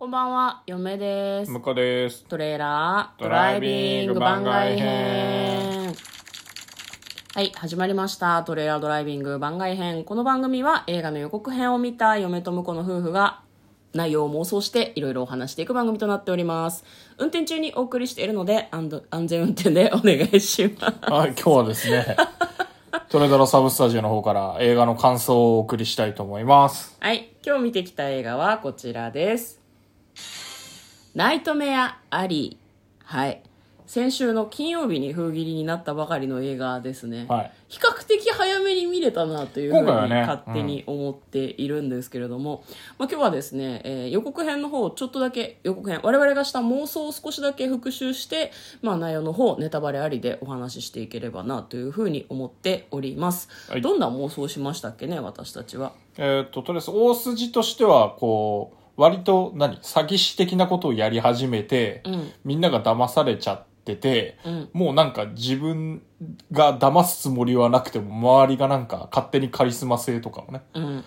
こんばんは、嫁です。向こうです。トレーラードライビング番外編。はい、始まりました。トレーラードライビング番外編。この番組は映画の予告編を見た嫁と向こうの夫婦が内容を妄想していろいろお話していく番組となっております。運転中にお送りしているので安全運転でお願いします。はい、今日はですね。トレドラサブスタジオの方から映画の感想をお送りしたいと思います。はい、今日見てきた映画はこちらです。ナイトメアアリー。はい。先週の金曜日に封切りになったばかりの映画ですね。はい。比較的早めに見れたなというふうに勝手に思っているんですけれども、まあ、今日はですね、予告編の方ちょっとだけ予告編我々がした妄想を少しだけ復習して、まあ、内容の方ネタバレありでお話ししていければなというふうに思っております、はい、どんな妄想しましたっけね私たちは、とりあえず大筋としてはこう割と詐欺師的なことをやり始めて、うん、みんなが騙されちゃってて、うん、もうなんか自分が騙すつもりはなくても周りがなんか勝手にカリスマ性とかをね、うん、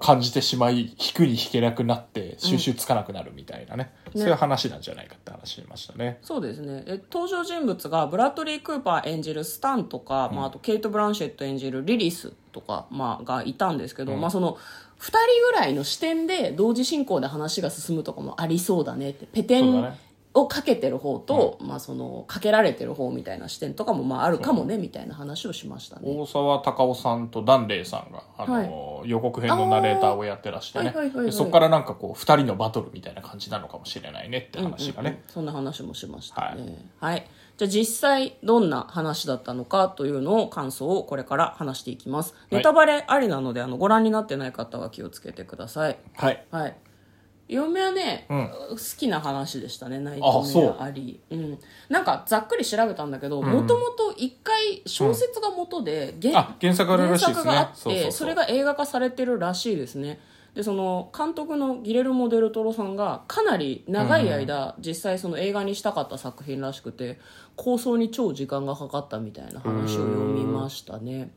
感じてしまい引くに引けなくなって収拾つかなくなるみたいなね、うん、そういう話なんじゃないかって話しましたね。そうですね。登場人物がブラッドリー・クーパー演じるスタンとか、うん、まあ、あとケイト・ブランシェット演じるリリスとか、まあ、がいたんですけど、うん、まあその2人ぐらいの視点で同時進行で話が進むとかもありそうだねって、ペテンをかけてる方と、ね、まあ、そのかけられてる方みたいな視点とかもまああるかもねみたいな話をしましたね。大沢たかおさんと檀れいさんがはい、予告編のナレーターをやってらしてね、そこからなんかこう2人のバトルみたいな感じなのかもしれないねって話がね、うんうんうん、そんな話もしましたね。はい、はい、じゃあ実際どんな話だったのかというのを感想をこれから話していきます。ネタバレありなので、ご覧になってない方は気をつけてください。はい、はい、嫁はね、うん、好きな話でしたね。ナイトメアアリー、うん、なんかざっくり調べたんだけど、もともと一回小説が元で、うん、原作があるらしいですね。原作があって、そうそれが映画化されてるらしいですね。でその監督のギレルモ・デルトロさんがかなり長い間、うん、実際その映画にしたかった作品らしくて、構想に超時間がかかったみたいな話を読みましたね。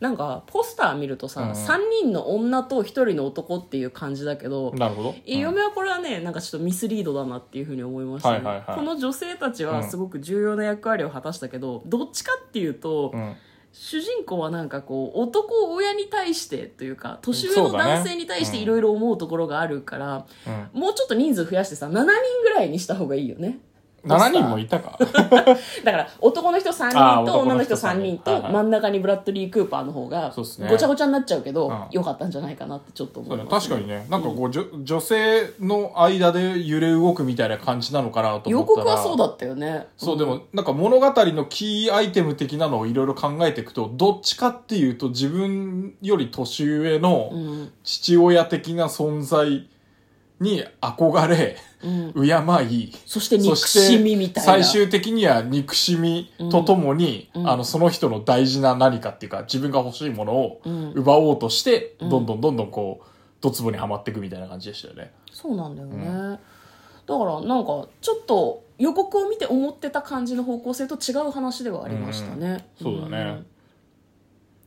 なんかポスター見るとさ、うん、3人の女と1人の男っていう感じだけど、なるほど、うん、嫁はこれはねなんかちょっとミスリードだなっていうふうに思いましたね、はいはいはい、この女性たちはすごく重要な役割を果たしたけど、うん、どっちかっていうと、うん、主人公はなんかこう男親に対してというか年上の男性に対していろいろ思うところがあるから、うん、もうちょっと人数増やしてさ7人ぐらいにした方がいいよね。7人もいたかだから男の人3人と女の人3人と真ん中にブラッドリー・クーパーの方がごちゃごちゃになっちゃうけど良かったんじゃないかなってちょっと思います、ね、そうね、確かにね、なんかこう、うん、女性の間で揺れ動くみたいな感じなのかなと思ったら予告はそうだったよね。そう、でもなんか物語のキーアイテム的なのをいろいろ考えていくと、どっちかっていうと自分より年上の父親的な存在に憧れ、うん、敬い、そして憎しみみたいな、最終的には憎しみとともに、うん、その人の大事な何かっていうか自分が欲しいものを奪おうとして、うん、どんどんこうドツボにはまっていくみたいな感じでしたよね。そうなんだよね、うん、だからなんかちょっと予告を見て思ってた感じの方向性と違う話ではありましたね、うん、そうだね。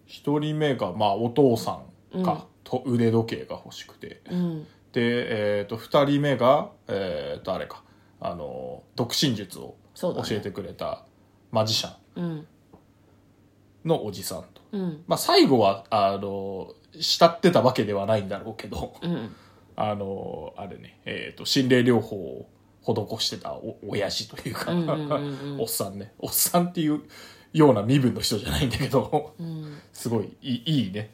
一、うん、人目が、まあ、お父さんか、うん、と腕時計が欲しくて、うん、で2人目が、あれか、読心術を教えてくれたマジシャンのおじさんと、うん、まあ、最後は慕ってたわけではないんだろうけど、うん、あれね、心霊療法を施してた親父というか、うんうんうんうん、おっさんね、おっさんっていうような身分の人じゃないんだけどすごいいいね。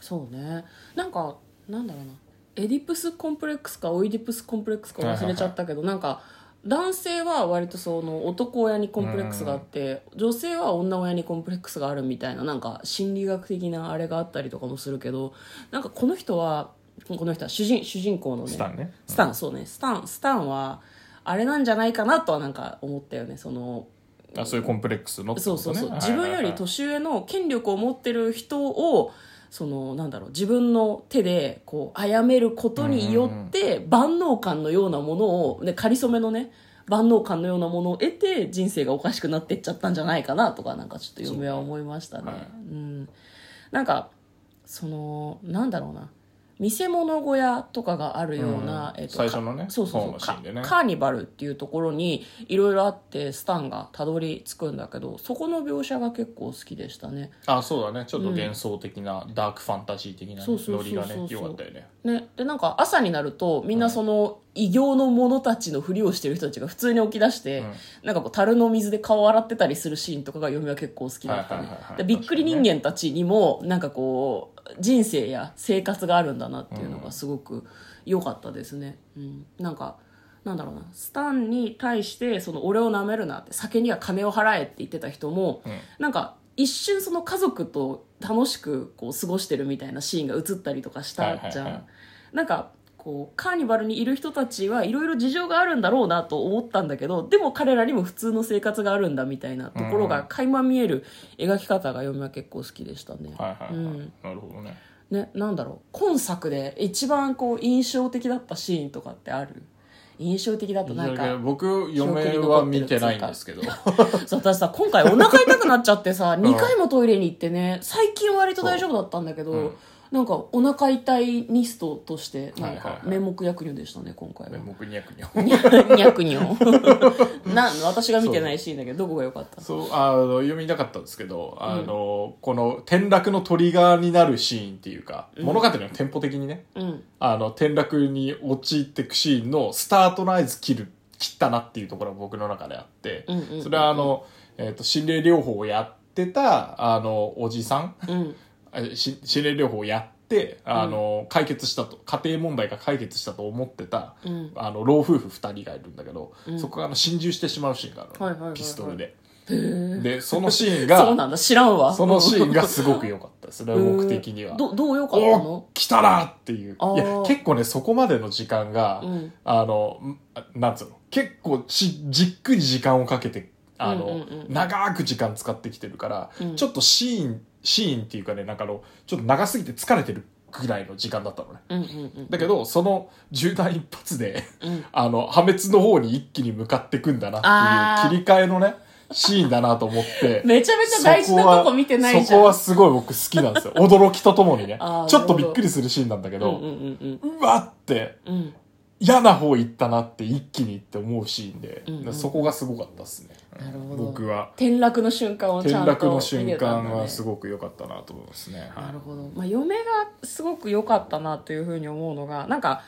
そうね、なんかなんだろうな、エディプスコンプレックスかオイディプスコンプレックスか忘れちゃったけど、はいはいはい、なんか男性は割とその男親にコンプレックスがあって、うん、女性は女親にコンプレックスがあるみたいな、なんか心理学的なあれがあったりとかもするけど、なんかこの人は主人公のね、スタンはあれなんじゃないかなとはなんか思ったよね。そのそういうコンプレックスのってことね。そうそうそう、自分より年上の権力を持ってる人をそのなんだろう、自分の手でこう殺めることによって万能感のようなものを、ね、仮初めのね万能感のようなものを得て人生がおかしくなっていっちゃったんじゃないかなとか、なんかちょっと嫁は思いましたね。う、はい、うん、なんかそのなんだろうな、見せ物小屋とかがあるような、最初のね、そうシーンでね、カーニバルっていうところにいろいろあってスタンがたどり着くんだけど、そこの描写が結構好きでしたね。あ、そうだね、ちょっと幻想的な、ダークファンタジー的な、ね、ノリがね良かったよ ね。でなんか朝になるとみんなその、異形の者たちのふりをしてる人たちが普通に起き出して、なんかこう樽の水で顔を洗ってたりするシーンとかが読みは結構好きだったね。でびっくり人間たちにもなんかこう人生や生活があるんだなっていうのがすごく良かったですね、なんかなんだろうな、スタンに対してその俺を舐めるなって、酒には金を払えって言ってた人も、なんか一瞬その家族と楽しくこう過ごしてるみたいなシーンが映ったりとかしたじゃん、なんかこうカーニバルにいる人たちはいろいろ事情があるんだろうなと思ったんだけど、でも彼らにも普通の生活があるんだみたいなところが垣間見える描き方が読みは結構好きでしたね。なるほどね。なんだろう、今作で一番こう印象的だったシーンとかってある？印象的だとなんか僕嫁は見てないんですけど私さ今回お腹痛くなっちゃってさ2回もトイレに行ってね、最近割と大丈夫だったんだけど、なんかお腹痛いニストとしてなんか名目役女でしたね、今回は。名目に役女役女な、私が見てないシーンだけどどこが良かったの？そう、読みなかったんですけど、この転落のトリガーになるシーンっていうか、物語のテンポ的にね、転落に陥っていくシーンのスタートの合図切ったなっていうところが僕の中であって、それは心霊療法をやってたおじさん、心霊療法をやって解決したと、家庭問題が解決したと思ってた、老夫婦2人がいるんだけど、そこが心中してしまうシーンがあるの、ピストルで。でそのシーンがそうなんだ、知らんわ。そのシーンがすごく良かったですね僕的には。どう良かったの？来たなっていう。いや結構ねそこまでの時間が、なんつうの、結構じっくり時間をかけて長く時間使ってきてるから、ちょっとシーンっていうかね、なんかちょっと長すぎて疲れてるぐらいの時間だったのね、だけどその銃弾一発で、破滅の方に一気に向かってくんだなっていう切り替えのねシーンだなと思ってめちゃめちゃ大事なとこ見てないじゃん。そこはすごい僕好きなんですよ驚きとともにねちょっとびっくりするシーンなんだけど、うわって、嫌な方行ったなって一気にって思うシーンで、そこがすごかったですね。なるほど。僕は転落の瞬間をちゃんと見れたんだね。転落の瞬間はすごく良かったなと思いますね。なるほど。まあ、嫁がすごく良かったなというふうに思うのが、なんか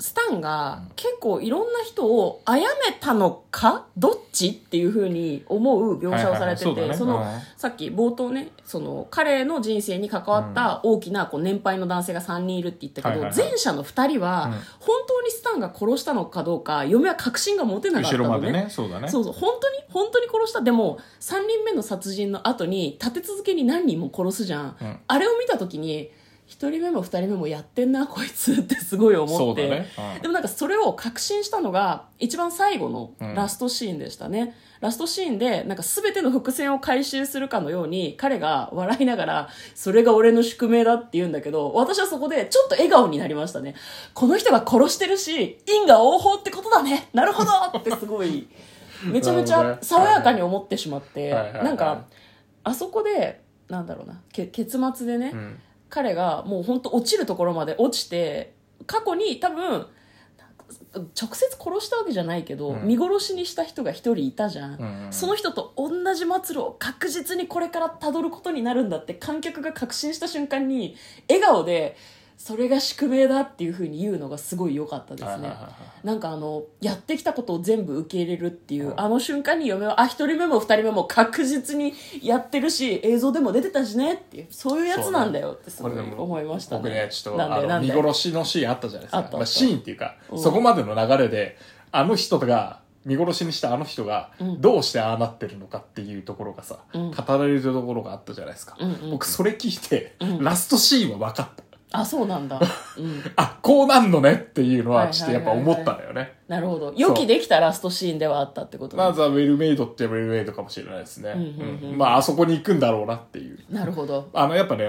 スタンが結構いろんな人を殺めたのかどっちっていう風に思う描写をされてて、そのさっき冒頭ね、その彼の人生に関わった大きなこう年配の男性が3人いるって言ったけど、前者の2人は本当にスタンが殺したのかどうか嫁は確信が持てなかったのね。そうだね。そう本当に殺した。でも3人目の殺人の後に立て続けに何人も殺すじゃん、あれを見た時に1人目も2人目もやってんなこいつってすごい思って、でもなんかそれを確信したのが一番最後のラストシーンでしたね、ラストシーンでなんか全ての伏線を回収するかのように彼が笑いながらそれが俺の宿命だって言うんだけど、私はそこでちょっと笑顔になりましたね。この人が殺してるし因果応報ってことだね、なるほどってすごいめちゃめちゃ爽やかに思ってしまって、なんかあそこでなんだろうな、結末でね、彼がもう本当落ちるところまで落ちて、過去に多分直接殺したわけじゃないけど、見殺しにした人が一人いたじゃん、その人と同じ末路を確実にこれからたどることになるんだって観客が確信した瞬間に笑顔でそれが宿命だっていう風に言うのがすごい良かったですね。なんかやってきたことを全部受け入れるっていう、あの瞬間に嫁は一人目も二人目も確実にやってるし映像でも出てたしねっていう、そういうやつなんだよってすごい思いましたね。僕ねちょっと見殺しのシーンあったじゃないですか、まあ、シーンっていうか、そこまでの流れであの人が見殺しにしたあの人がどうしてああなってるのかっていうところがさ、語られるところがあったじゃないですか、僕それ聞いて、ラストシーンは分かった。あ、そうなんだ、あ、こうなんのねっていうのはちょっとやっぱ思ったんだよね。なるほど。予期できたラストシーンではあったってことね。まずはウェルメイドってウェルメイドかもしれないですね。まああそこに行くんだろうなっていう。なるほど。やっぱね、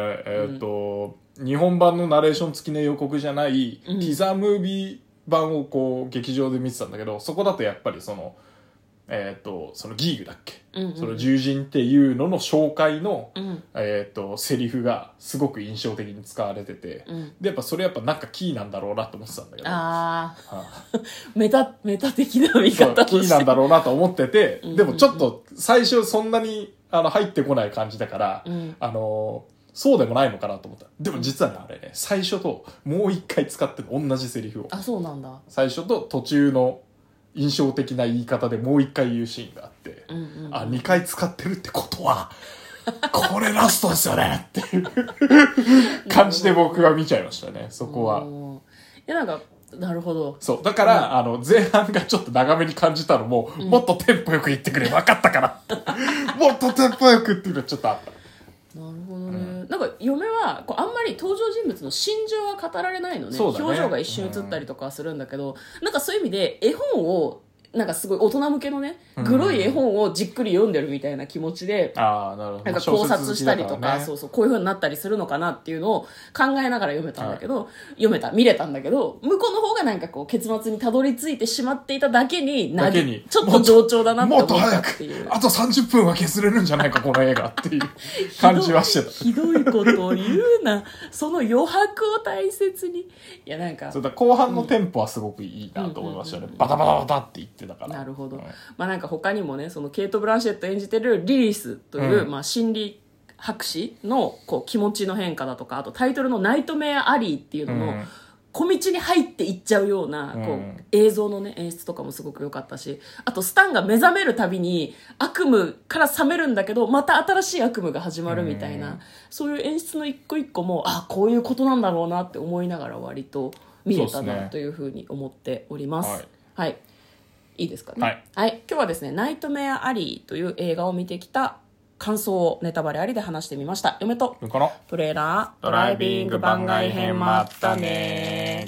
日本版のナレーション付きの予告じゃないティザームービー版をこう劇場で見てたんだけど、そこだとやっぱりそのそのギーグだっけ、うんうん、その獣人っていうのの紹介の、うん、セリフがすごく印象的に使われてて、うん、でやっぱそれやっぱなんかキーなんだろうなと思ってたんだけど、あ、はあ、メタ的な見方キーなんだろうなと思っててでもちょっと最初そんなに入ってこない感じだから、うん、そうでもないのかなと思った。でも実はね、うん、あれね、最初ともう一回使って同じセリフを。あ、そうなんだ。最初と途中の印象的な言い方でもう一回言うシーンがあって、うんうんうん、あ、2回使ってるってことはこれラストですよねっていう感じで僕は見ちゃいましたね。そこは。いや、なんか、なるほど。そうだから、うん、前半がちょっと長めに感じたのも、うん、もっとテンポよく言ってくれ、分かったからもっとテンポよくっていうのはちょっとあった。なるほどね。うん、なんか嫁はこうあんまり登場人物の心情は語られないのね。そうだね。表情が一瞬映ったりとかするんだけど、うん、なんかそういう意味で絵本をなんかすごい大人向けのね、グロい絵本をじっくり読んでるみたいな気持ちで、あ、なるほど、なんか考察したりとか、そうそう、こういう風になったりするのかなっていうのを考えながら読めたんだけど、見れたんだけど、向こうの方がなんかこう結末にたどり着いてしまっていただけに、ちょっと冗長だなって思ったっていう。もっと早くあと30分は削れるんじゃないかこの映画っていう感じはしてた。ひどいことを言うな。その余白を大切に。いや、なんかそうだ、後半のテンポはすごくいいなと思いましたね。バタバタバタって言って。だから、なるほど、うん、まあ、なんか他にもね、そのケイト・ブランシェット演じてるリリスという、うん、まあ、心理博士のこう気持ちの変化だとか、あとタイトルのナイトメア・アリーっていうのも、うん、小道に入っていっちゃうようなこう、うん、映像の、ね、演出とかもすごく良かったし、あとスタンが目覚めるたびに悪夢から覚めるんだけど、また新しい悪夢が始まるみたいな、うん、そういう演出の一個一個も、あ、こういうことなんだろうなって思いながら割と見れたなというふうに思っております。そうですね。はい、はい、いいですかね、はいはい、今日はですね、ナイトメアアリーという映画を見てきた感想をネタバレありで話してみました。嫁とトレーラードライビング番外編、まったね。